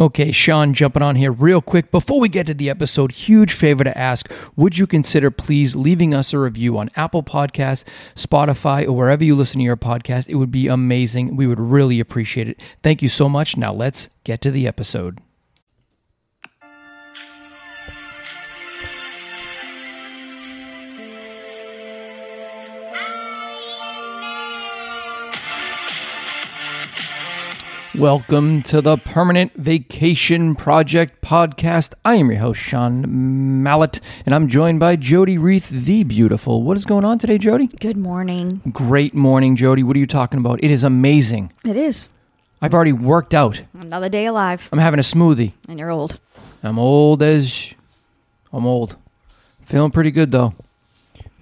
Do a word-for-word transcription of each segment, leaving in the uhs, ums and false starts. Okay, Sean, jumping on here real quick. Before we get to the episode, huge favor to ask. Would you consider please leaving us a review on Apple Podcasts, Spotify, or wherever you listen to your podcast? It would be amazing. We would really appreciate it. Thank you so much. Now let's get to the episode. Welcome to the Permanent Vacation Project podcast. I am your host, Sean Mallett, and I'm joined by Jody Reith, the beautiful. What is going on today, Jody? Good morning. Great morning, Jody. What are you talking about? It is amazing. It is. I've already worked out. Another day alive. I'm having a smoothie. And you're old. I'm old as... I'm old. Feeling pretty good, though.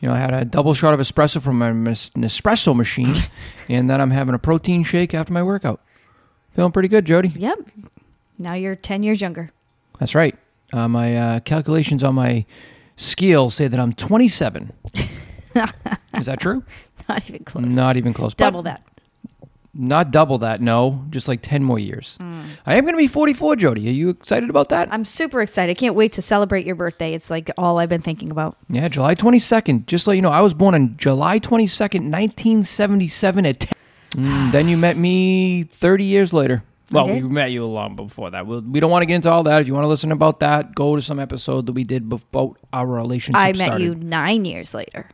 You know, I had a double shot of espresso from my Nespresso machine, and then I'm having a protein shake after my workout. Feeling pretty good, Jody. Yep. Now you're ten years younger. That's right. Uh, my uh, calculations on my scale say that I'm twenty-seven. Is that true? Not even close. Not even close. Double but that. Not double that, no. Just like ten more years. Mm. I am going to be forty-four, Jody. Are you excited about that? I'm super excited. I can't wait to celebrate your birthday. It's like all I've been thinking about. Yeah, July twenty-second. Just so you know, I was born on July twenty-second, nineteen seventy-seven at ten. Mm, then you met me thirty years later. Well, we met you a long before that. We'll, we don't want to get into all that. If you want to listen about that, go to some episode that we did about our relationship I met started. You nine years later.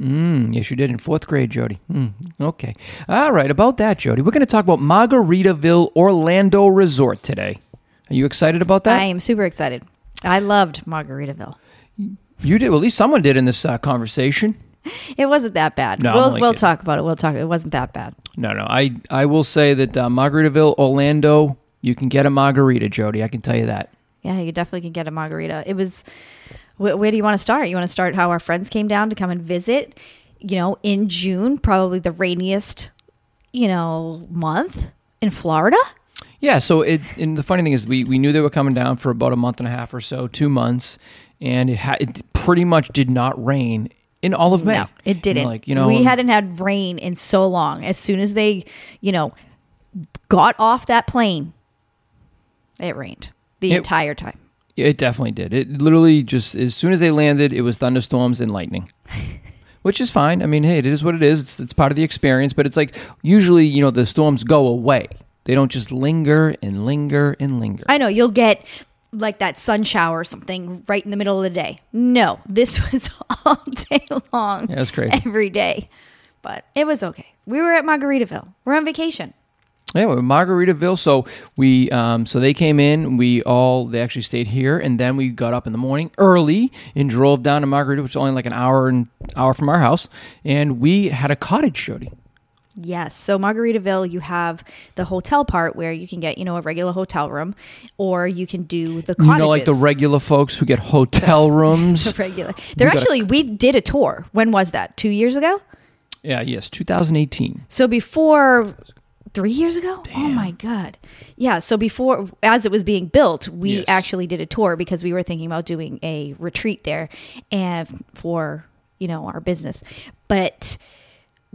Mm, yes, you did in fourth grade, Jody. Mm, okay. All right, about that, Jody. We're going to talk about Margaritaville Orlando Resort today. Are you excited about that? I am super excited. I loved Margaritaville. You did? Well, at least someone did in this uh, conversation. It wasn't that bad. No, we'll like we'll it. talk about it. We'll talk. It wasn't that bad. No, no. I, I will say that uh, Margaritaville, Orlando, you can get a margarita, Jody. I can tell you that. Yeah, you definitely can get a margarita. It was, wh- where do you want to start? You want to start how our friends came down to come and visit, you know, in June, probably the rainiest, you know, month in Florida? Yeah, so it. And the funny thing is we, we knew they were coming down for about a month and a half or so, two months, and it, ha- it pretty much did not rain in all of May. No, it didn't. You know, like, you know, we hadn't had rain in so long. As soon as they, you know, got off that plane, it rained the it, entire time. It definitely did. It literally just, as soon as they landed, it was thunderstorms and lightning, which is fine. I mean, hey, it is what it is. It's, it's part of the experience, but it's like usually, you know, the storms go away. They don't just linger and linger and linger. I know. You'll get like that sun shower or something right in the middle of the day. No, this was all day long. Yeah, that's crazy. Every day. But it was okay. We were at Margaritaville. We're on vacation. Yeah, we were at Margaritaville. So we, um, so they came in. We all, they actually stayed here. And then we got up in the morning early and drove down to Margaritaville, which is only like an hour and hour from our house. And we had a cottage, Jody. Yes. So Margaritaville, you have the hotel part where you can get, you know, a regular hotel room, or you can do the cottages. You know, like the regular folks who get hotel rooms. The regular. They're we actually, a- we did a tour. When was that? Two years ago? Yeah, yes. two thousand eighteen. So before... Three years ago? Damn. Oh, my God. Yeah. So before, as it was being built, we yes. actually did a tour because we were thinking about doing a retreat there and for, you know, our business. But...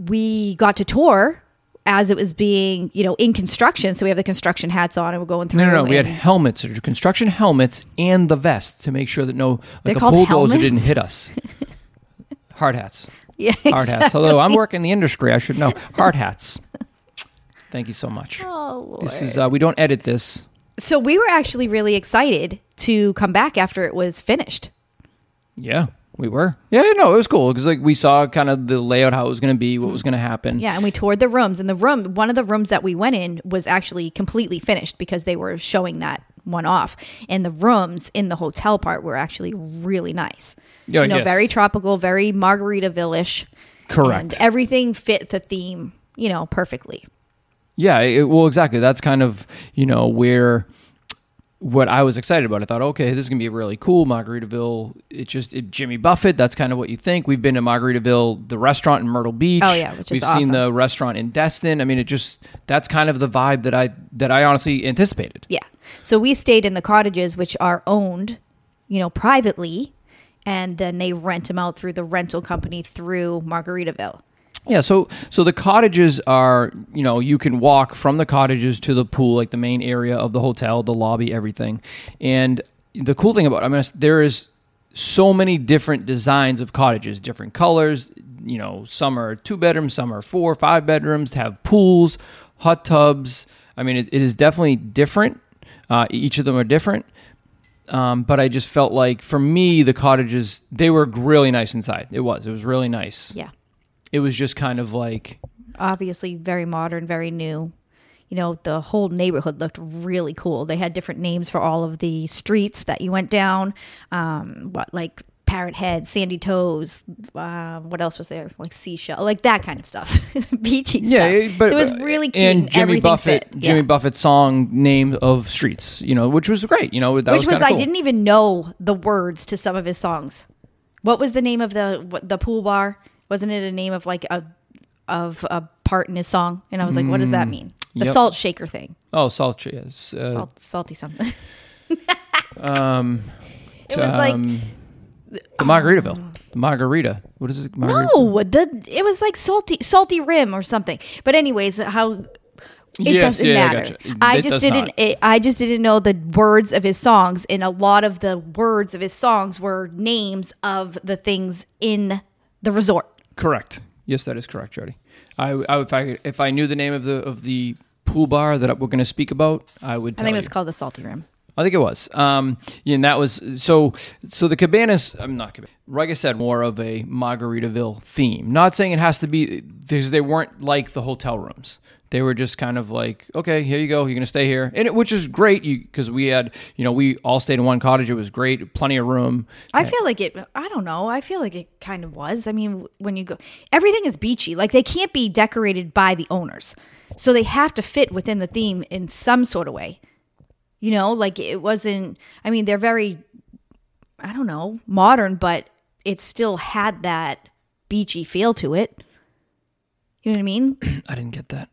we got to tour as it was being, you know, in construction. So we have the construction hats on and we're going through. No, no, no. We had helmets, construction helmets and the vests to make sure that no, like a bulldozer didn't hit us. Hard hats. Yeah, exactly. Hard hats. Although I'm working in the industry, I should know. Hard hats. Thank you so much. Oh, Lord. This is, uh, we don't edit this. So we were actually really excited to come back after it was finished. Yeah. We were. Yeah, no, it was cool because like we saw kind of the layout, how it was going to be, what was going to happen. Yeah, and we toured the rooms. And the room, one of the rooms that we went in was actually completely finished because they were showing that one off. And the rooms in the hotel part were actually really nice. Oh, you know, yes. Very tropical, very Margaritaville-ish. Correct. And everything fit the theme, you know, perfectly. Yeah, it, well, exactly. That's kind of, you know, where... what I was excited about. I thought, okay, this is going to be really cool. Margaritaville, it's just it, Jimmy Buffett. That's kind of what you think. We've been to Margaritaville, the restaurant in Myrtle Beach. Oh, yeah, which is We've awesome. Seen the restaurant in Destin. I mean, it just, that's kind of the vibe that I, that I honestly anticipated. Yeah. So we stayed in the cottages, which are owned, you know, privately, and then they rent them out through the rental company through Margaritaville. Yeah, so so the cottages are, you know, you can walk from the cottages to the pool, like the main area of the hotel, the lobby, everything. And the cool thing about, I mean, there is so many different designs of cottages, different colors, you know, some are two bedrooms, some are four, five bedrooms, have pools, hot tubs. I mean, it, it is definitely different. Uh, each of them are different. Um, but I just felt like, for me, the cottages, they were really nice inside. It was. It was really nice. Yeah. It was just kind of like... Obviously, very modern, very new. You know, the whole neighborhood looked really cool. They had different names for all of the streets that you went down. Um, what, like Parrot Head, Sandy Toes, uh, what else was there? Like Seashell, like that kind of stuff. Beachy yeah, stuff. Yeah, but... It was really cute, and, and Jimmy Buffett, fit. Jimmy yeah. Buffett's song, name of streets, you know, which was great, you know, that which was, was I cool. didn't even know the words to some of his songs. What was the name of the the pool bar? Wasn't it a name of like a of a part in his song? And I was like, mm, what does that mean? The yep. salt shaker thing. Oh, salt shaker. Uh, salt, salty something. um, it was um, like the Margaritaville. Oh. The margarita. What is it? Margarita? No, the it was like salty, salty rim or something. But anyways, how. It yes, doesn't yeah, matter. I, gotcha. I it just didn't. It, I just didn't know the words of his songs, and a lot of the words of his songs were names of the things in the resort. Correct. Yes, that is correct, Jody. I, I if I if I knew the name of the of the pool bar that we're going to speak about, I would. Tell I think it was you. called the Salty Rim. I think it was. Um, and that was so. So the cabanas. I'm not cabanas. Like I said, more of a Margaritaville theme. Not saying it has to be. Because they weren't like the hotel rooms. They were just kind of like, okay, here you go. You're going to stay here. And it, which is great because we had, you know, we all stayed in one cottage. It was great. Plenty of room. I and, feel like it, I don't know. I feel like it kind of was. I mean, when you go, everything is beachy. Like they can't be decorated by the owners. So they have to fit within the theme in some sort of way. You know, like it wasn't, I mean, they're very, I don't know, modern, but it still had that beachy feel to it. You know what I mean? I didn't get that.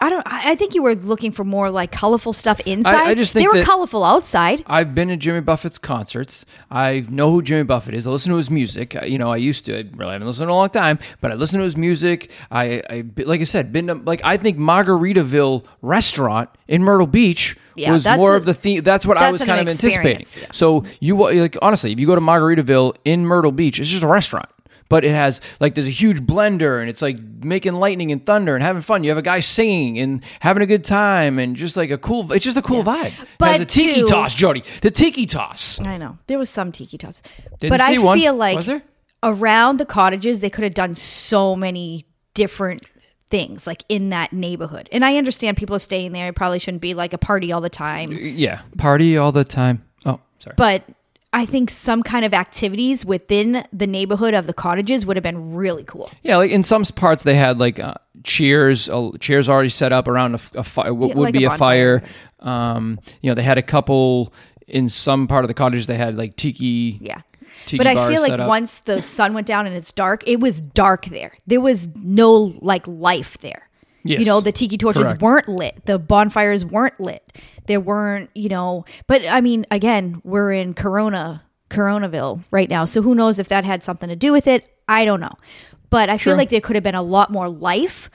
I don't. I think you were looking for more like colorful stuff inside. I, I just think they were colorful outside. I've been to Jimmy Buffett's concerts. I know who Jimmy Buffett is. I listen to his music. I, you know, I used to. I really haven't listened in a long time, but I listen to his music. I, I like I said, been to, like I think Margaritaville restaurant in Myrtle Beach yeah, was more a, of the theme. That's what that's I was kind of anticipating. Yeah. So you like honestly, if you go to Margaritaville in Myrtle Beach, it's just a restaurant. But it has, like, there's a huge blender, and it's, like, making lightning and thunder and having fun. You have a guy singing and having a good time and just, like, a cool, it's just a cool yeah. vibe. But it has a tiki too, toss, Jody. The tiki toss. I know. There was some tiki toss. Didn't but see I one. feel like was there? Around the cottages, they could have done so many different things, like, in that neighborhood. And I understand people are staying there. It probably shouldn't be, like, a party all the time. Yeah. Party all the time. Oh, sorry. But... I think some kind of activities within the neighborhood of the cottages would have been really cool. Yeah, like in some parts they had like uh, cheers, uh, cheers already set up around a, a fire, what yeah, would like be a, a fire. Um, you know, they had a couple in some part of the cottage. They had like tiki. Yeah, tiki but I feel like once the sun went down and it's dark, it was dark there. There was no like life there. Yes. You know, the tiki torches Correct. weren't lit. The bonfires weren't lit. There weren't, you know, but I mean, again, we're in Corona, Coronaville right now. So who knows if that had something to do with it? I don't know. But I sure. feel like there could have been a lot more life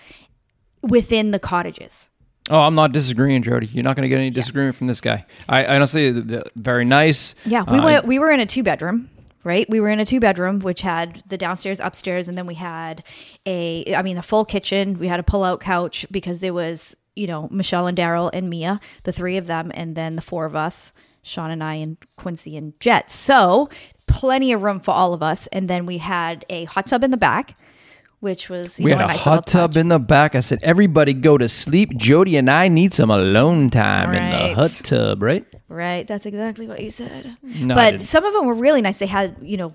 within the cottages. Oh, I'm not disagreeing, Jody. You're not going to get any disagreement yeah. from this guy. I, I honestly, the, the, very nice. Yeah, we uh, went, we were in a two bedroom. Right? We were in a two-bedroom, which had the downstairs, upstairs, and then we had a, I mean, a full kitchen. We had a pull-out couch because there was, you know, Michelle and Daryl and Mia, the three of them, and then the four of us, Sean and I and Quincy and Jet. So plenty of room for all of us. And then we had a hot tub in the back, which was, you we know, had a hot tub in the back. I said, everybody go to sleep. Jody and I need some alone time right. in the hot tub, right? Right. That's exactly what you said. No, but some of them were really nice. They had, you know,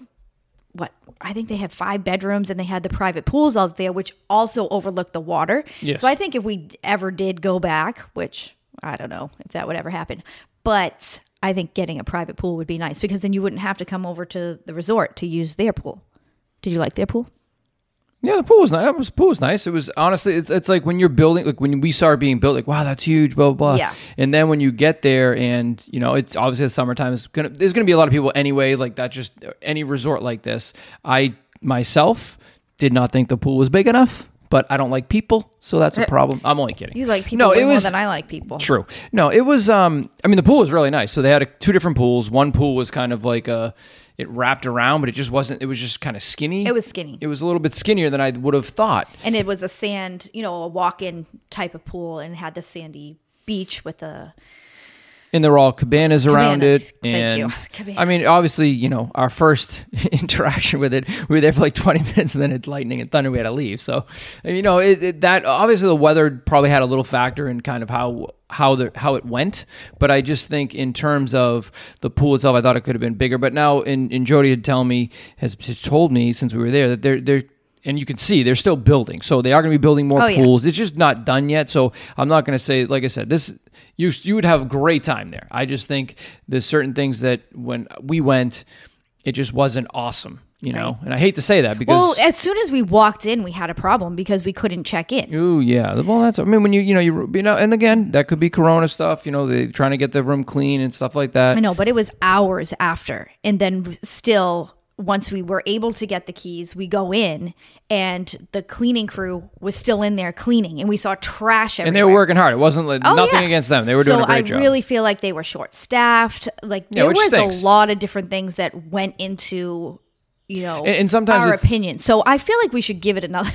what? I think they had five bedrooms and they had the private pools out there, which also overlooked the water. Yes. So I think if we ever did go back, which I don't know if that would ever happen, but I think getting a private pool would be nice because then you wouldn't have to come over to the resort to use their pool. Did you like their pool? Yeah, the pool was nice. It was, the pool was nice. It was honestly, it's it's like when you're building, like when we started being built, like, wow, that's huge, blah, blah, blah. Yeah. And then when you get there and, you know, it's obviously the summertime, it's gonna, there's going to be a lot of people anyway, like that just, any resort like this. I, myself, did not think the pool was big enough, but I don't like people, so that's a problem. I'm only kidding. You like people no, it was, more than I like people. True. No, it was, um, I mean, the pool was really nice. So they had a, two different pools. One pool was kind of like a, it wrapped around, but it just wasn't, it was just kind of skinny. It was skinny. It was a little bit skinnier than I would have thought. And it was a sand, you know, a walk-in type of pool, and had the sandy beach with the... And there were all cabanas, cabanas. around it. And Thank you. I mean, obviously, you know, our first interaction with it, we were there for like twenty minutes, and then it lightning and thunder, we had to leave. So, you know, it, it, that obviously the weather probably had a little factor in kind of how how the how it went. But I just think in terms of the pool itself, I thought it could have been bigger. But now, in, in Jody had tell me, has, has told me since we were there that they're they're. And you can see they're still building. So they are going to be building more oh, pools. Yeah. It's just not done yet. So I'm not going to say, like I said, this you you would have a great time there. I just think there's certain things that when we went, it just wasn't awesome, you know? Right. And I hate to say that because... Well, as soon as we walked in, we had a problem because we couldn't check in. Oh, yeah. Well, that's... I mean, when you, you know, you, you know, and again, that could be Corona stuff, you know, they trying to get the room clean and stuff like that. I know, but it was hours after. And then still... Once we were able to get the keys, we go in, and the cleaning crew was still in there cleaning, and we saw trash everywhere. And they were working hard. It wasn't like, oh, nothing yeah. against them. They were doing so a great I job. So I really feel like they were short-staffed. Like yeah, there was stinks. a lot of different things that went into, you know, and, and sometimes our opinion. So I feel like we should give it another.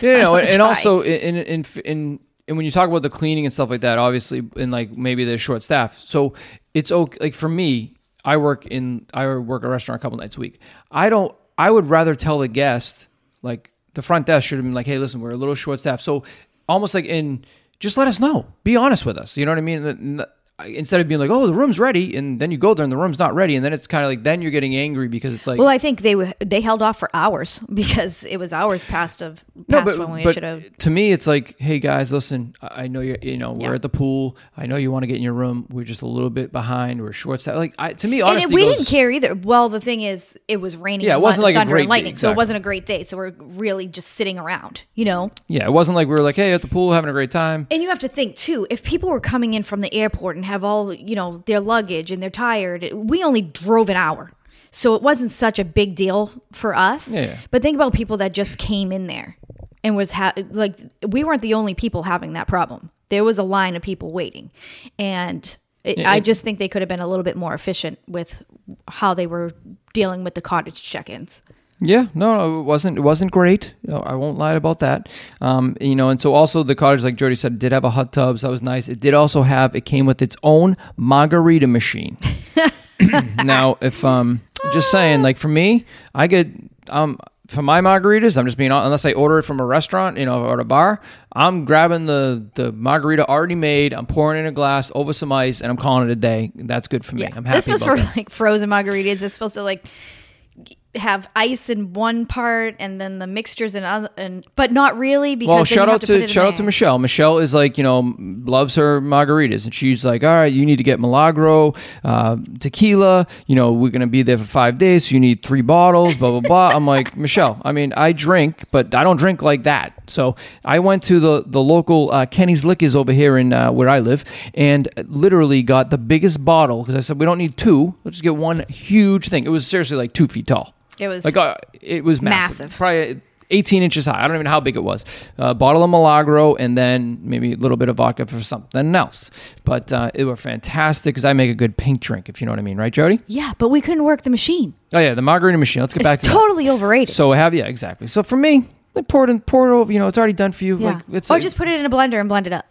You know, and, and also in in in. And when you talk about the cleaning and stuff like that, obviously, and like maybe they're short-staffed. So it's okay. Like for me. I work in I work at a restaurant a couple nights a week. I don't I would rather tell the guest, like the front desk should have been like, hey, listen, we're a little short staffed. So almost like in just let us know. Be honest with us. You know what I mean? Instead of being like, oh, the room's ready, and then you go there and the room's not ready, and then it's kind of like then you're getting angry because it's like. Well, I think they w- they held off for hours because it was hours past of past no, but, when we should have. To me, it's like, hey guys, listen, I know you're, you know, we're yeah. at the pool. I know you want to get in your room. We're just a little bit behind. We're short staffed. Like I, to me, honestly, and it, we goes, didn't care either. Well, the thing is, it was raining. Yeah, it wasn't like a great and lightning, day, exactly. so it wasn't a great day. So we're really just sitting around, you know. Yeah, it wasn't like we were like, hey, at the pool, having a great time. And you have to think too, if people were coming in from the airport and have all, you know, their luggage and they're tired. We only drove an hour. So it wasn't such a big deal for us. Yeah. But think about people that just came in there and was ha- like, we weren't the only people having that problem. There was a line of people waiting. And it, yeah, I just think they could have been a little bit more efficient with how they were dealing with the cottage check-ins. Yeah, no, no, it wasn't. It wasn't great. No, I won't lie about that. Um, you know, and so also the cottage, like Jody said, did have a hot tub, so that was nice. It did also have. It came with its own margarita machine. Now, if um, just saying, like for me, I get um for my margaritas, I'm just being unless I order it from a restaurant, you know, or a bar, I'm grabbing the the margarita already made. I'm pouring it in a glass over some ice, and I'm calling it a day. That's good for me. Yeah, I'm happy. This was about for that. Like frozen margaritas. It's supposed to like. Have ice in one part and then the mixtures and other, and but not really because well, shout out to, to shout out to Michelle. Michelle is like, you know, loves her margaritas, and she's like, all right, you need to get Milagro uh, tequila. You know, we're gonna be there for five days, so you need three bottles. Blah blah blah. I'm like Michelle. I mean, I drink, but I don't drink like that. So I went to the the local uh, Kenny's Liquors over here in uh, where I live, and literally got the biggest bottle because I said we don't need two. Let's just get one huge thing. It was seriously like two feet tall. It was like uh, it was massive. massive, probably eighteen inches high. I don't even know how big it was. A uh, bottle of Milagro and then maybe a little bit of vodka for something else. But uh, it were fantastic because I make a good pink drink, if you know what I mean, right, Jody? Yeah, but we couldn't work the machine. Oh yeah, the margarita machine. Let's get it's back to totally that. Totally overrated. So I have yeah, exactly. So for me, I poured and poured over. You know, it's already done for you. Yeah. Like it's or like, just put it in a blender and blend it up.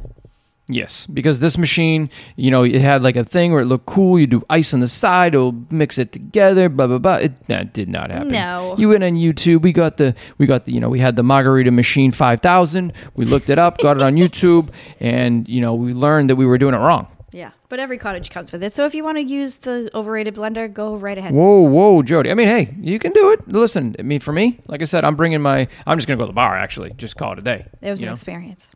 Yes, because this machine, you know, it had like a thing where it looked cool. You do ice on the side, it'll mix it together, blah blah blah. It that did not happen. No, you went on YouTube. We got the, we got the, you know, we had the margarita machine five thousand. We looked it up, got it on YouTube, and you know, we learned that we were doing it wrong. Yeah, but every cottage comes with it. So if you want to use the overrated blender, go right ahead. Whoa, whoa, Jody. I mean, hey, you can do it. Listen, I mean, for me, like I said, I'm bringing my. I'm just gonna go to the bar. Actually, just call it a day. It was an know? experience.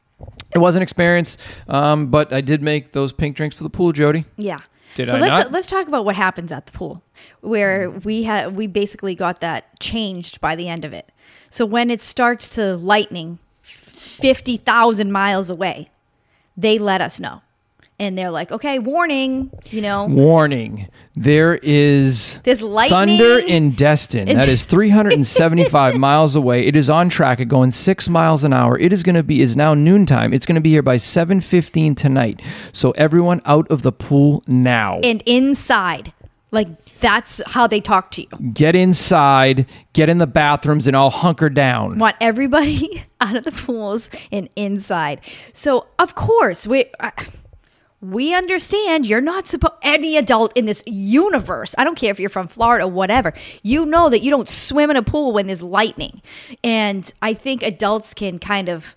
It was an experience, um, but I did make those pink drinks for the pool, Jody. Yeah. Did so I let's, not? Let's talk about what happens at the pool, where we had we basically got that changed by the end of it. So when it starts to lightning fifty thousand miles away, they let us know. and they're like, okay, warning, you know. Warning. There is There's lightning. Thunder in Destin. That is three hundred seventy-five miles away. It is on track. It's going six miles an hour. It is going to be, is now noontime. It's going to be here by seven fifteen tonight. So everyone out of the pool now. And inside. Like, that's how they talk to you. Get inside, get in the bathrooms, and all hunker down. Want everybody out of the pools and inside. So, of course, we uh, we understand you're not supposed... Any adult in this universe, I don't care if you're from Florida or whatever, you know that you don't swim in a pool when there's lightning. And I think adults can kind of...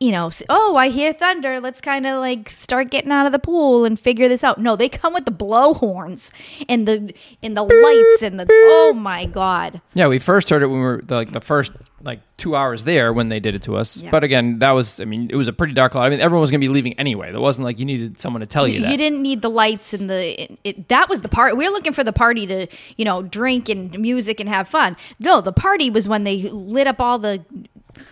you know, oh, I hear thunder. Let's kind of like start getting out of the pool and figure this out. No, they come with the blow horns and the and the lights and the, oh my God. Yeah, we first heard it when we were like the first like two hours there when they did it to us. Yeah. But again, that was, I mean, it was a pretty dark cloud. I mean, everyone was going to be leaving anyway. There wasn't like you needed someone to tell you, you that. You didn't need the lights and the, it, it, that was the part. We were looking for the party to, you know, drink and music and have fun. No, the party was when they lit up all the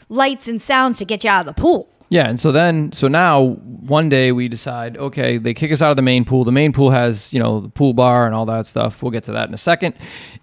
lights and sounds to get you out of the pool. Yeah, and so then, so now, one day we decide, okay, they kick us out of the main pool. The main pool has, you know, the pool bar and all that stuff. We'll get to that in a second.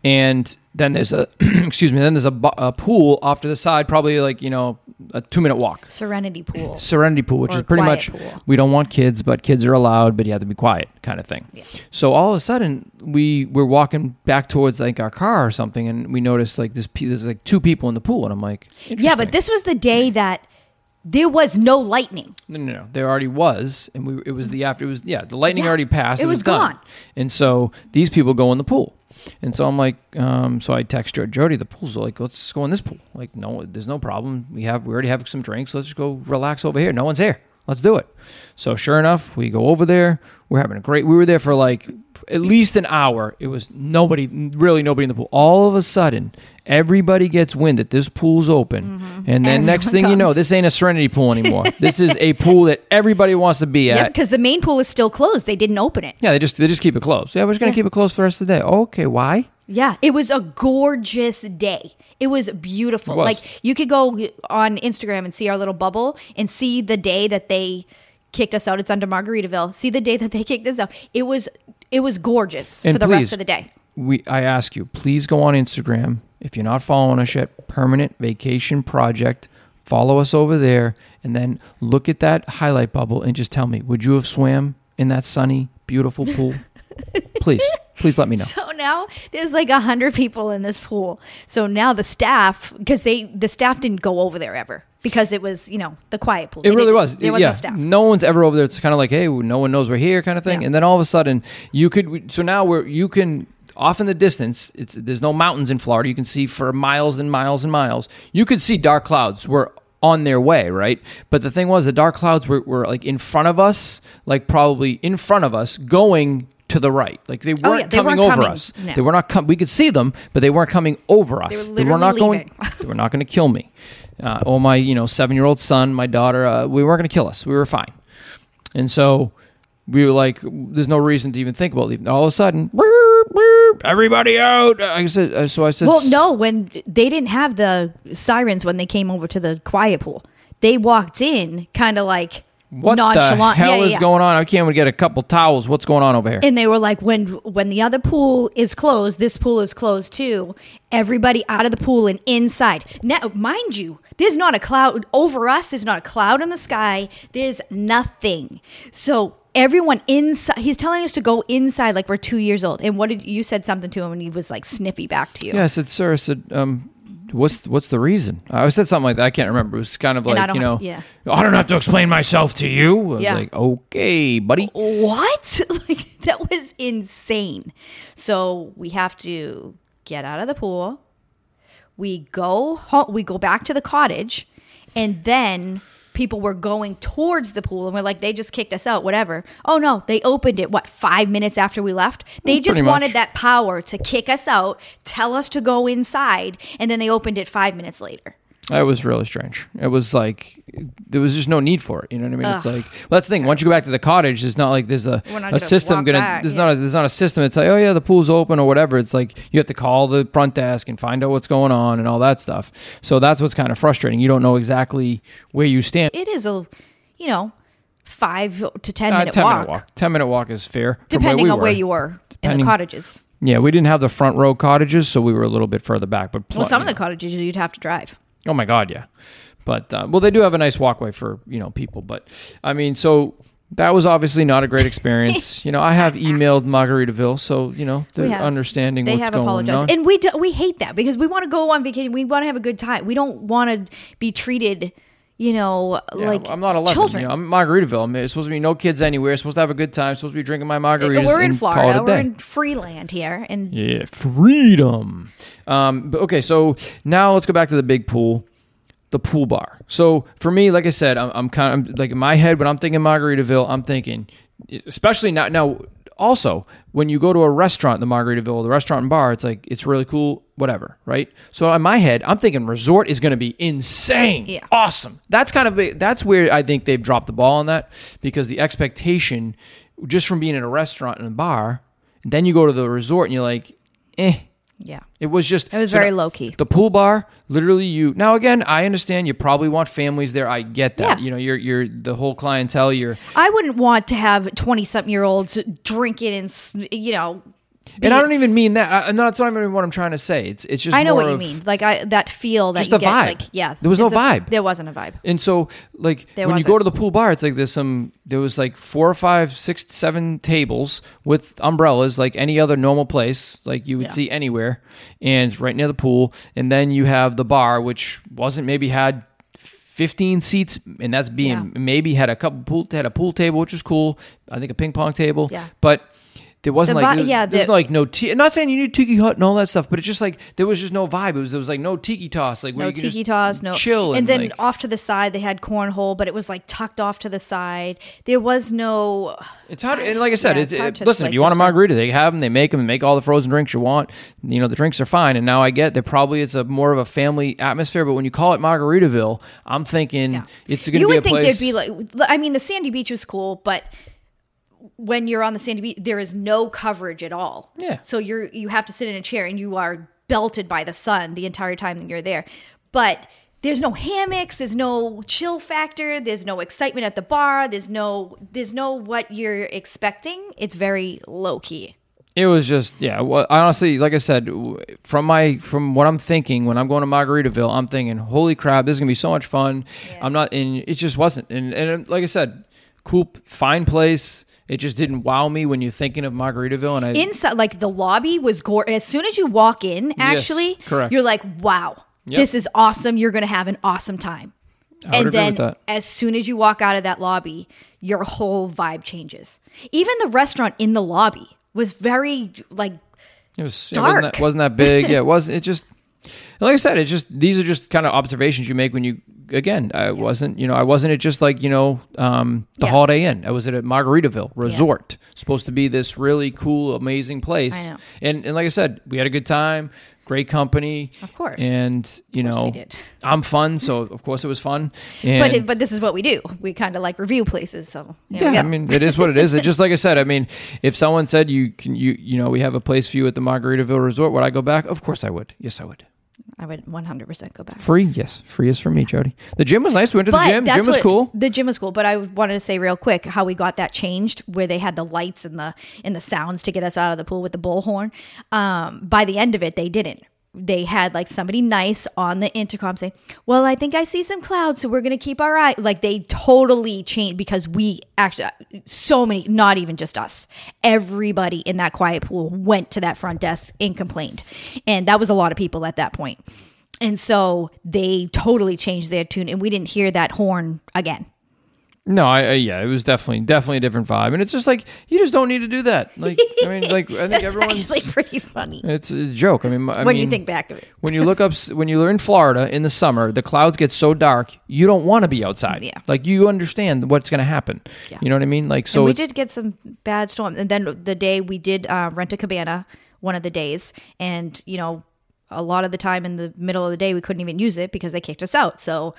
And then there's a, excuse me, then there's a, a pool off to the side, probably like, you know, a two-minute walk. Serenity pool. Serenity pool, which or is pretty much, pool. We don't want kids, but kids are allowed, but you have to be quiet kind of thing. Yeah. So all of a sudden, we were walking back towards like our car or something, and we noticed like this, there's like two people in the pool, and I'm like, yeah, but this was the day that there was no lightning. No, no, no. There already was, and we. It was the after. It was yeah. The lightning yeah, already passed. It, it was, was gone. Done. And so these people go in the pool, and so I'm like, um, so I text Jody. The pool's like, let's go in this pool. Like, no, there's no problem. We have we already have some drinks. Let's just go relax over here. No one's here. Let's do it. So sure enough, we go over there. We're having a great. We were there for like at least an hour. It was nobody, really nobody in the pool. All of a sudden, everybody gets wind that this pool's open. Mm-hmm. And then everyone next thing comes. You know, this ain't a Serenity pool anymore. This is a pool that everybody wants to be at. Yeah, because the main pool is still closed. They didn't open it. Yeah, they just they just keep it closed. Yeah, we're just going to yeah. keep it closed for the rest of the day. Okay, why? Yeah, it was a gorgeous day. It was beautiful. It was. Like, you could go on Instagram and see our little bubble and see the day that they kicked us out. It's under Margaritaville. See the day that they kicked us out. It was it was gorgeous and for the please, rest of the day. We I ask you, please go on Instagram. If you're not following us yet, Permanent Vacation Project, follow us over there, and then look at that highlight bubble and just tell me, would you have swam in that sunny, beautiful pool? Please, please let me know. So now there's like a hundred people in this pool. So now the staff, because they the staff didn't go over there ever because it was, you know, the quiet pool. It they really was. There was yeah. no staff. No one's ever over there. It's kind of like, hey, no one knows we're here kind of thing. Yeah. And then all of a sudden, you could, so now we're, you can... Off in the distance, it's, there's no mountains in Florida. You can see for miles and miles and miles. You could see dark clouds were on their way, right? But the thing was, the dark clouds were, were like in front of us, like probably in front of us, going to the right. Like they weren't oh, yeah, they coming weren't over coming. Us. No. They were not coming. We could see them, but they weren't coming over us. They were, literally they were not leaving. going. They were not going to kill me uh, or my, you know, seven-year-old son, my daughter. Uh, we weren't going to kill us. We were fine, and so we were like, there's no reason to even think about leaving. All of a sudden, everybody out. I said, so I said, well, no, when they didn't have the sirens when they came over to the quiet pool, they walked in kind of like, what nonchalant. The hell yeah, is yeah. going on? I can't even get a couple towels. What's going on over here? And they were like, when when the other pool is closed, this pool is closed too. Everybody out of the pool and inside. Now, mind you, there's not a cloud over us. There's not a cloud in the sky. There's nothing. So everyone inside, he's telling us to go inside like we're two years old. And what did you said something to him and he was like snippy back to you. Yeah, I said, sir, I said, um, What's what's the reason? I said something like that. I can't remember. It was kind of like, you know, have, yeah. I don't have to explain myself to you. I was yeah. like, okay, buddy. What? Like, that was insane. So we have to get out of the pool. We go home, we go back to the cottage, and then people were going towards the pool and we're like, they just kicked us out, whatever. Oh no, they opened it, what, five minutes after we left? They well, just wanted much. that power to kick us out, tell us to go inside, and then they opened it five minutes later. It was really strange. It was like, there was just no need for it. You know what I mean? Ugh. It's like, well, that's the thing. Once you go back to the cottage, it's not like there's a, a system going to, there's yeah. not a, there's not a system. It's like, oh yeah, the pool's open or whatever. It's like, you have to call the front desk and find out what's going on and all that stuff. So that's what's kind of frustrating. You don't know exactly where you stand. It is a, you know, five to ten uh, minute ten walk. Minute walk. Ten minute walk is fair, depending where we on were. where you were depending. in the cottages. Yeah, we didn't have the front row cottages, so we were a little bit further back. But pl- well, some of the cottages you'd have to drive. Oh my God, yeah. But uh, well, they do have a nice walkway for you know people. But I mean, so that was obviously not a great experience. you know, I have emailed Margaritaville, so you know they're have, understanding they what's have going apologized. on. And we do, we hate that because we want to go on vacation. We want to have a good time. We don't want to be treated. You know, yeah, like I'm not eleven. Children. You know, I'm in Margaritaville. I'm, it's supposed to be no kids anywhere. It's supposed to have a good time. It's supposed to be drinking my margaritas. We're in Florida. We're in free land here. And yeah, freedom. Um, but okay, so now let's go back to the big pool, the pool bar. So for me, like I said, I'm, I'm kind of like in my head when I'm thinking Margaritaville, I'm thinking, especially now. Now, also when you go to a restaurant, the Margaritaville, the restaurant and bar, it's like it's really cool. Whatever, right? So in my head, I'm thinking resort is going to be insane, yeah. awesome. That's kind of that's where I think they've dropped the ball on that because the expectation, just from being in a restaurant and a bar, then you go to the resort and you're like, eh. Yeah, it was just it was so very low key. The pool bar, literally, you now again. I understand you probably want families there. I get that. Yeah. You know, you're you're the whole clientele. You're. I wouldn't want to have twenty something year olds drinking and you know. And I don't even mean that. I, no, that's not even what I'm trying to say. It's it's just I know more what of, you mean. Like I that feel that just you a get, vibe. Like, yeah, there was no a, vibe. There wasn't a vibe. And so, like there when wasn't. you go to the pool bar, it's like there's some. There was like four or five, six, seven tables with umbrellas, like any other normal place, like you would yeah. see anywhere, and it's right near the pool. And then you have the bar, which wasn't maybe had fifteen seats, and that's being yeah. maybe had a couple pool had a pool table, which is cool. I think a ping pong table, yeah, but. There wasn't the like, vi- there, yeah, the, there was like no tiki. Not saying you need tiki hut and all that stuff, but it's just like there was just no vibe. It was there was like no tiki toss, like where no you tiki toss, no chill. And, and then like, off to the side they had cornhole, but it was like tucked off to the side. There was no. It's hard, and like I said, yeah, it's, it's hard to listen. Like, if you want a margarita, they have them. They make them. They make all the frozen drinks you want. You know the drinks are fine. And now I get that probably it's a more of a family atmosphere. But when you call it Margaritaville, I'm thinking yeah. it's going to be a place. You would think there'd be like, I mean, the sandy beach was cool, but. When you're on the sandy beach, there is no coverage at all. Yeah. So you're you have to sit in a chair and you are belted by the sun the entire time that you're there. But there's no hammocks, there's no chill factor, there's no excitement at the bar, there's no there's no what you're expecting. It's very low key. It was just yeah. Well, honestly, like I said, from my from what I'm thinking when I'm going to Margaritaville, I'm thinking, holy crap, this is gonna be so much fun. Yeah. I'm not, and it just wasn't. And and like I said, cool, fine place. It just didn't wow me when you're thinking of Margaritaville. And I inside, like the lobby was gorgeous. As soon as you walk in, actually, yes, correct. You're like, wow, yep. This is awesome. You're going to have an awesome time. I would and agree then with that. As soon as you walk out of that lobby, your whole vibe changes. Even the restaurant in the lobby was very like it was dark. It wasn't, that, wasn't that big. Yeah, it was. It just, like I said, it just, these are just kind of observations you make when you, Again, I yeah. wasn't, you know, I wasn't at just like, you know, um, the yeah. Holiday Inn. I was at a Margaritaville Resort, yeah. supposed to be this really cool, amazing place. I know. And and like I said, we had a good time, great company. Of course. And, you know, we did. I'm fun. So, of course, it was fun. And but it, but this is what we do. We kind of like review places. So, yeah, I mean, it is what it is. It just like I said, I mean, if someone said you can, you, you know, we have a place for you at the Margaritaville Resort, would I go back? Of course I would. Yes, I would. I would one hundred percent go back. Free? Yes. Free is for me, Jody. The gym was nice. We went to but the gym. The gym was cool. The gym was cool. But I wanted to say real quick how we got that changed where they had the lights and the and the sounds to get us out of the pool with the bullhorn. Um, by the end of it, they didn't. They had like somebody nice on the intercom saying, well, I think I see some clouds, so we're going to keep our eye. Like they totally changed because we actually, so many, not even just us, everybody in that quiet pool went to that front desk and complained. And that was a lot of people at that point. And so they totally changed their tune and we didn't hear that horn again. No, I, I yeah, it was definitely definitely a different vibe, and it's just like you just don't need to do that. Like I mean, like I think that's everyone's actually pretty funny. It's a joke. I mean, I when mean, you think back to it, when you look up, when you're in Florida in the summer, the clouds get so dark, you don't want to be outside. Yeah, like you understand what's going to happen. Yeah. You know what I mean? Like so, and we did get some bad storms, and then the day we did uh, rent a cabana, one of the days, and you know, a lot of the time in the middle of the day we couldn't even use it because they kicked us out. So.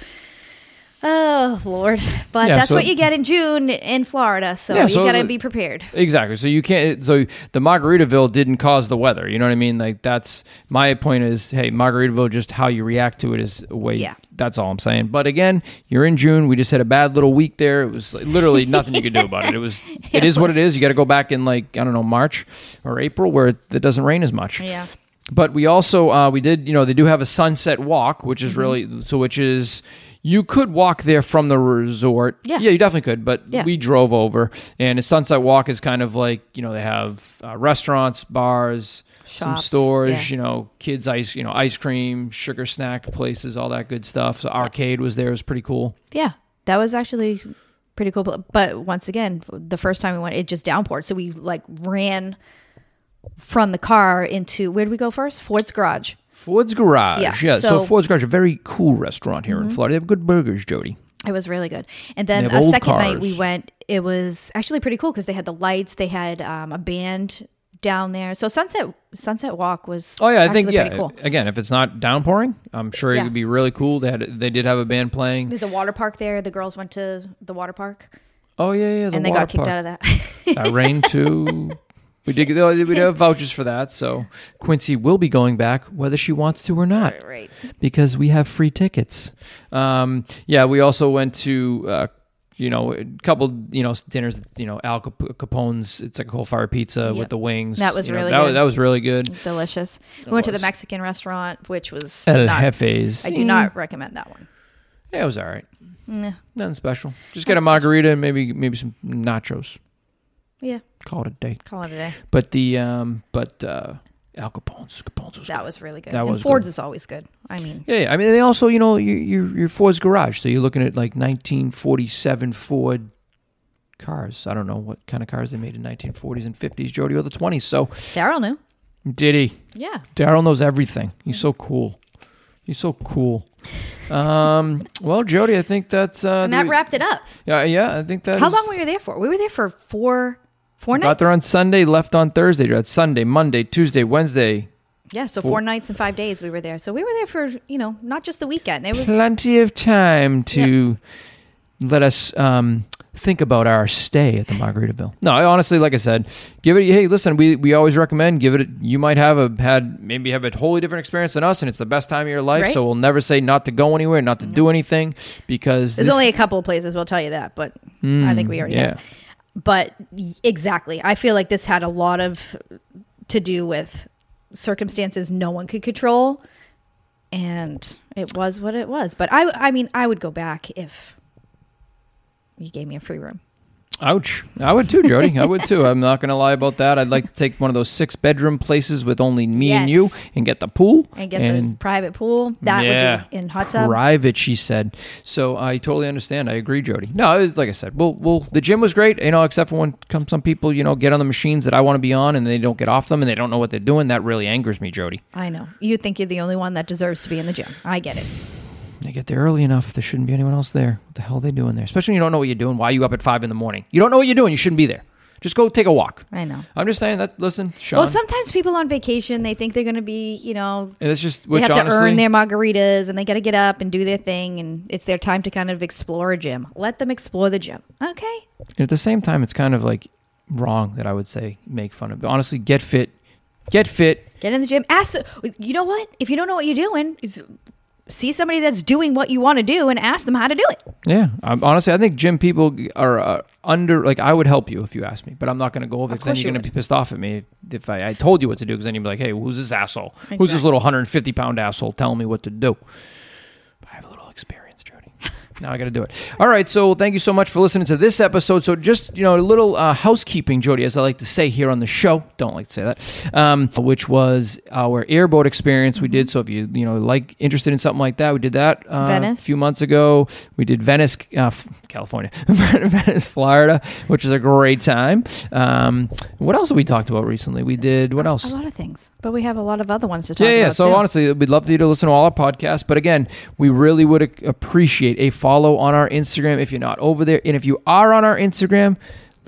Oh, Lord. But yeah, that's so, what you get in June in Florida, so yeah, you so got to be prepared. Exactly. So you can't. So the Margaritaville didn't cause the weather. You know what I mean? Like, that's my point is, hey, Margaritaville, just how you react to it is a way. Yeah. That's all I'm saying. But again, you're in June. We just had a bad little week there. It was like literally nothing you could do about it. It was. It, it is was. what it is. You got to go back in, like, I don't know, March or April where it, it doesn't rain as much. Yeah. But we also, uh, we did, you know, they do have a sunset walk, which is mm-hmm. really, so which is, you could walk there from the resort. Yeah, yeah you definitely could, but yeah. we drove over. And a sunset walk is kind of like, you know, they have uh, restaurants, bars, shops, some stores, yeah. you know, kids ice, you know, ice cream, sugar snack places, all that good stuff. So arcade was there. It was pretty cool. Yeah, that was actually pretty cool. But, but once again, the first time we went, it just downpoured. So we like ran from the car into, where did we go first? Ford's Garage. Ford's Garage, yeah. yeah. So, so Ford's Garage, a very cool restaurant here mm-hmm. in Florida. They have good burgers, Jody. It was really good. And then a second cars. night we went, it was actually pretty cool because they had the lights, they had um, a band down there. So Sunset Sunset Walk was oh yeah, I think yeah. cool. Again, if it's not downpouring, I'm sure yeah. it would be really cool. They had they did have a band playing. There's a water park there. The girls went to the water park. Oh yeah, yeah. The and they water got kicked park. out of that. That rained too. We did. We have vouchers for that, so Quincy will be going back whether she wants to or not, right? right. Because we have free tickets. Um, yeah, we also went to, uh, you know, a couple, you know, dinners. You know, Al Capone's. It's like a coal fire pizza yep. with the wings. That was you really know, that, good. that was really good, delicious. We it went was. to the Mexican restaurant, which was El not, Jefe's. I do not recommend that one. Yeah, it was all right. Nah. Nothing special. Just get a margarita and maybe maybe some nachos. Yeah. Call it a day. Call it a day. But the um, but uh, Al Capone's, Capone's was that good. was really good. That and was Ford's good. is always good. I mean, yeah, yeah. I mean, they also, you know, you you your Ford's Garage, so you're looking at like nineteen forty-seven Ford cars. I don't know what kind of cars they made in nineteen forties and fifties, Jody, or the twenties. So Daryl knew. Did he? Yeah. Daryl knows everything. He's so cool. He's so cool. Um, well, Jody, I think that's uh, and that the, wrapped it up. Yeah, yeah. I think that. How is, long were you there for? We were there for four. Four nights. Got there on Sunday, left on Thursday. You had Sunday, Monday, Tuesday, Wednesday. Yeah, so four, four nights and five days we were there. So we were there for, you know, not just the weekend. It was plenty of time to yeah. let us um, think about our stay at the Margaritaville. No, I honestly, like I said, give it. Hey, listen, we, we always recommend give it. You might have a had maybe have a wholly different experience than us, and it's the best time of your life. Right? So we'll never say not to go anywhere, not to no. do anything, because there's this, only a couple of places we'll tell you that, but mm, I think we already yeah. have. But exactly. I feel like this had a lot of to do with circumstances no one could control. And it was what it was. But I I mean, I would go back if you gave me a free room. Ouch. I would too, Jody. I would too. I'm not going to lie about that. I'd like to take one of those six bedroom places with only me yes. and you and get the pool. And get and the private pool. That yeah, would be in hot tub. Private, she said. So I totally understand. I agree, Jody. No, it was, like I said, well, well, the gym was great, you know, except for when come some people, you know, get on the machines that I want to be on and they don't get off them and they don't know what they're doing. That really angers me, Jody. I know. You think you're the only one that deserves to be in the gym. I get it. They get there early enough. There shouldn't be anyone else there. What the hell are they doing there? Especially when you don't know what you're doing. Why are you up at five in the morning? You don't know what you're doing. You shouldn't be there. Just go take a walk. I know. I'm just saying that. Listen, Sean. Well, sometimes people on vacation, they think they're going to be, you know, and it's just, which, they have honestly, to earn their margaritas and they got to get up and do their thing. And it's their time to kind of explore a gym. Let them explore the gym. Okay. And at the same time, it's kind of like wrong that I would say make fun of. But honestly, get fit. Get fit. Get in the gym. Ask. You know what? If you don't know what you're doing, it's, see somebody that's doing what you want to do and ask them how to do it. Yeah. Um, honestly, I think gym people are uh, under, like, I would help you if you asked me, but I'm not going to go over it because then you're you going to be pissed off at me if I, I told you what to do, because then you'd be like, hey, who's this asshole? Exactly. Who's this little one hundred fifty pound asshole telling me what to do? But I have a little experience, Jody. Now I got to do it. All right. So thank you so much for listening to this episode. So just, you know, a little uh, housekeeping, Jody, as I like to say here on the show. Don't like to say that. Um, which was our airboat experience mm-hmm. we did. So if you, you know, like interested in something like that, we did that uh, a few months ago. We did Venice, uh, California, Venice, Florida, which is a great time. Um, what else have we talked about recently? We did, what else? A lot of things, but we have a lot of other ones to talk yeah, yeah. about. Yeah. So too. honestly, we'd love for you to listen to all our podcasts, but again, we really would appreciate a follow on our Instagram if you're not over there. And if you are on our Instagram,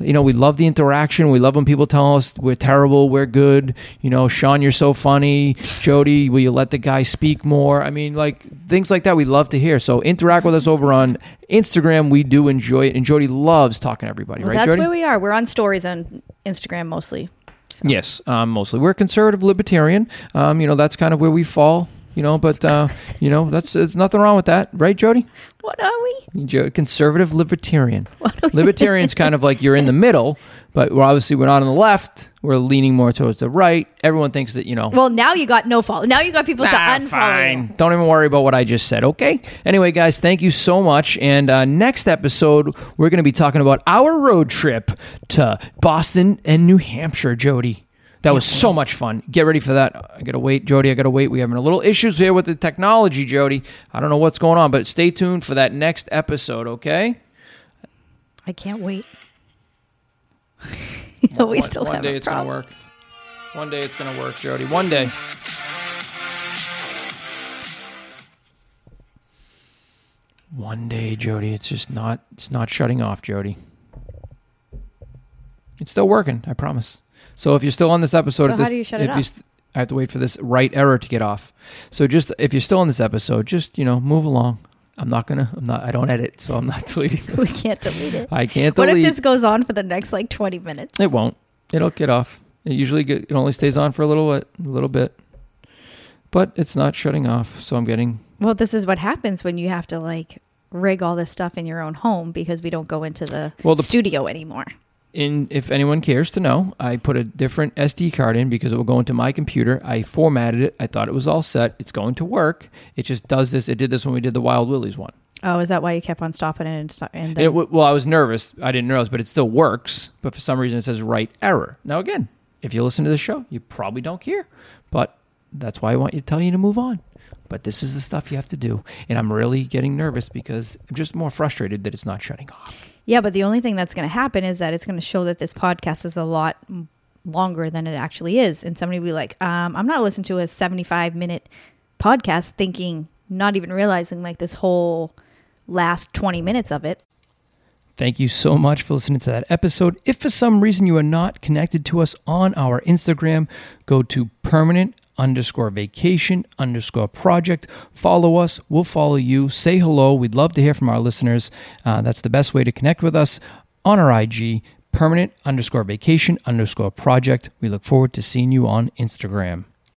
You know, we love the interaction. We love when people tell us we're terrible, we're good. You know, Sean, you're so funny. Jody, will you let the guy speak more? I mean, like, things like that we love to hear. So interact with us over on Instagram. We do enjoy it. And Jody loves talking to everybody, well, right, that's Jody? Where we are. We're on stories on Instagram mostly. So. Yes, um, mostly. We're conservative libertarian. Um, you know, that's kind of where we fall. You know, but, uh, you know, that's there's nothing wrong with that. Right, Jody? What are we? Jody, conservative libertarian. Libertarian's kind of like you're in the middle, but we're obviously we're not on the left. We're leaning more towards the right. Everyone thinks that, you know. Well, now you got no fault. Now you got people nah, to unfollow. Fine. Don't even worry about what I just said, okay? Anyway, guys, thank you so much. And uh, next episode, we're going to be talking about our road trip to Boston and New Hampshire, Jody. That was so much fun. Get ready for that. I got to wait, Jody. I got to wait. We're having a little issues here with the technology, Jody. I don't know what's going on, but stay tuned for that next episode, okay? I can't wait. no, we one, still one have day a it's going to work. One day it's going to work, Jody. One day. One day, Jody. It's just not, it's not shutting off, Jody. It's still working, I promise. So if you're still on this episode... So this, how do you shut if it off? St- I have to wait for this right error to get off. So just if you're still on this episode, just, you know, move along. I'm not going to... I'm not. I don't edit, so I'm not deleting this. We can't delete it. I can't delete it. What if this goes on for the next, like, twenty minutes? It won't. It'll get off. It usually get, it only stays on for a little, a little bit. But it's not shutting off, so I'm getting... Well, this is what happens when you have to, like, rig all this stuff in your own home because we don't go into the, well, the studio anymore. In, if anyone cares to know, I put a different S D card in because it will go into my computer. I formatted it. I thought it was all set. It's going to work. It just does this. It did this when we did the Wild Willies one. Oh, is that why you kept on stopping it? And, st- and, then- and it, well, I was nervous. I didn't realize, but it still works. But for some reason, it says right error. Now, again, if you listen to the show, you probably don't care. But that's why I want you to tell you to move on. But this is the stuff you have to do. And I'm really getting nervous because I'm just more frustrated that it's not shutting off. Yeah, but the only thing that's going to happen is that it's going to show that this podcast is a lot longer than it actually is. And somebody will be like, um, I'm not listening to a seventy-five minute podcast thinking, not even realizing like this whole last twenty minutes of it. Thank you so much for listening to that episode. If for some reason you are not connected to us on our Instagram, go to permanent underscore vacation underscore project. Follow us. We'll follow you. Say hello. We'd love to hear from our listeners. Uh, that's the best way to connect with us on our I G, permanent underscore vacation underscore project. We look forward to seeing you on Instagram.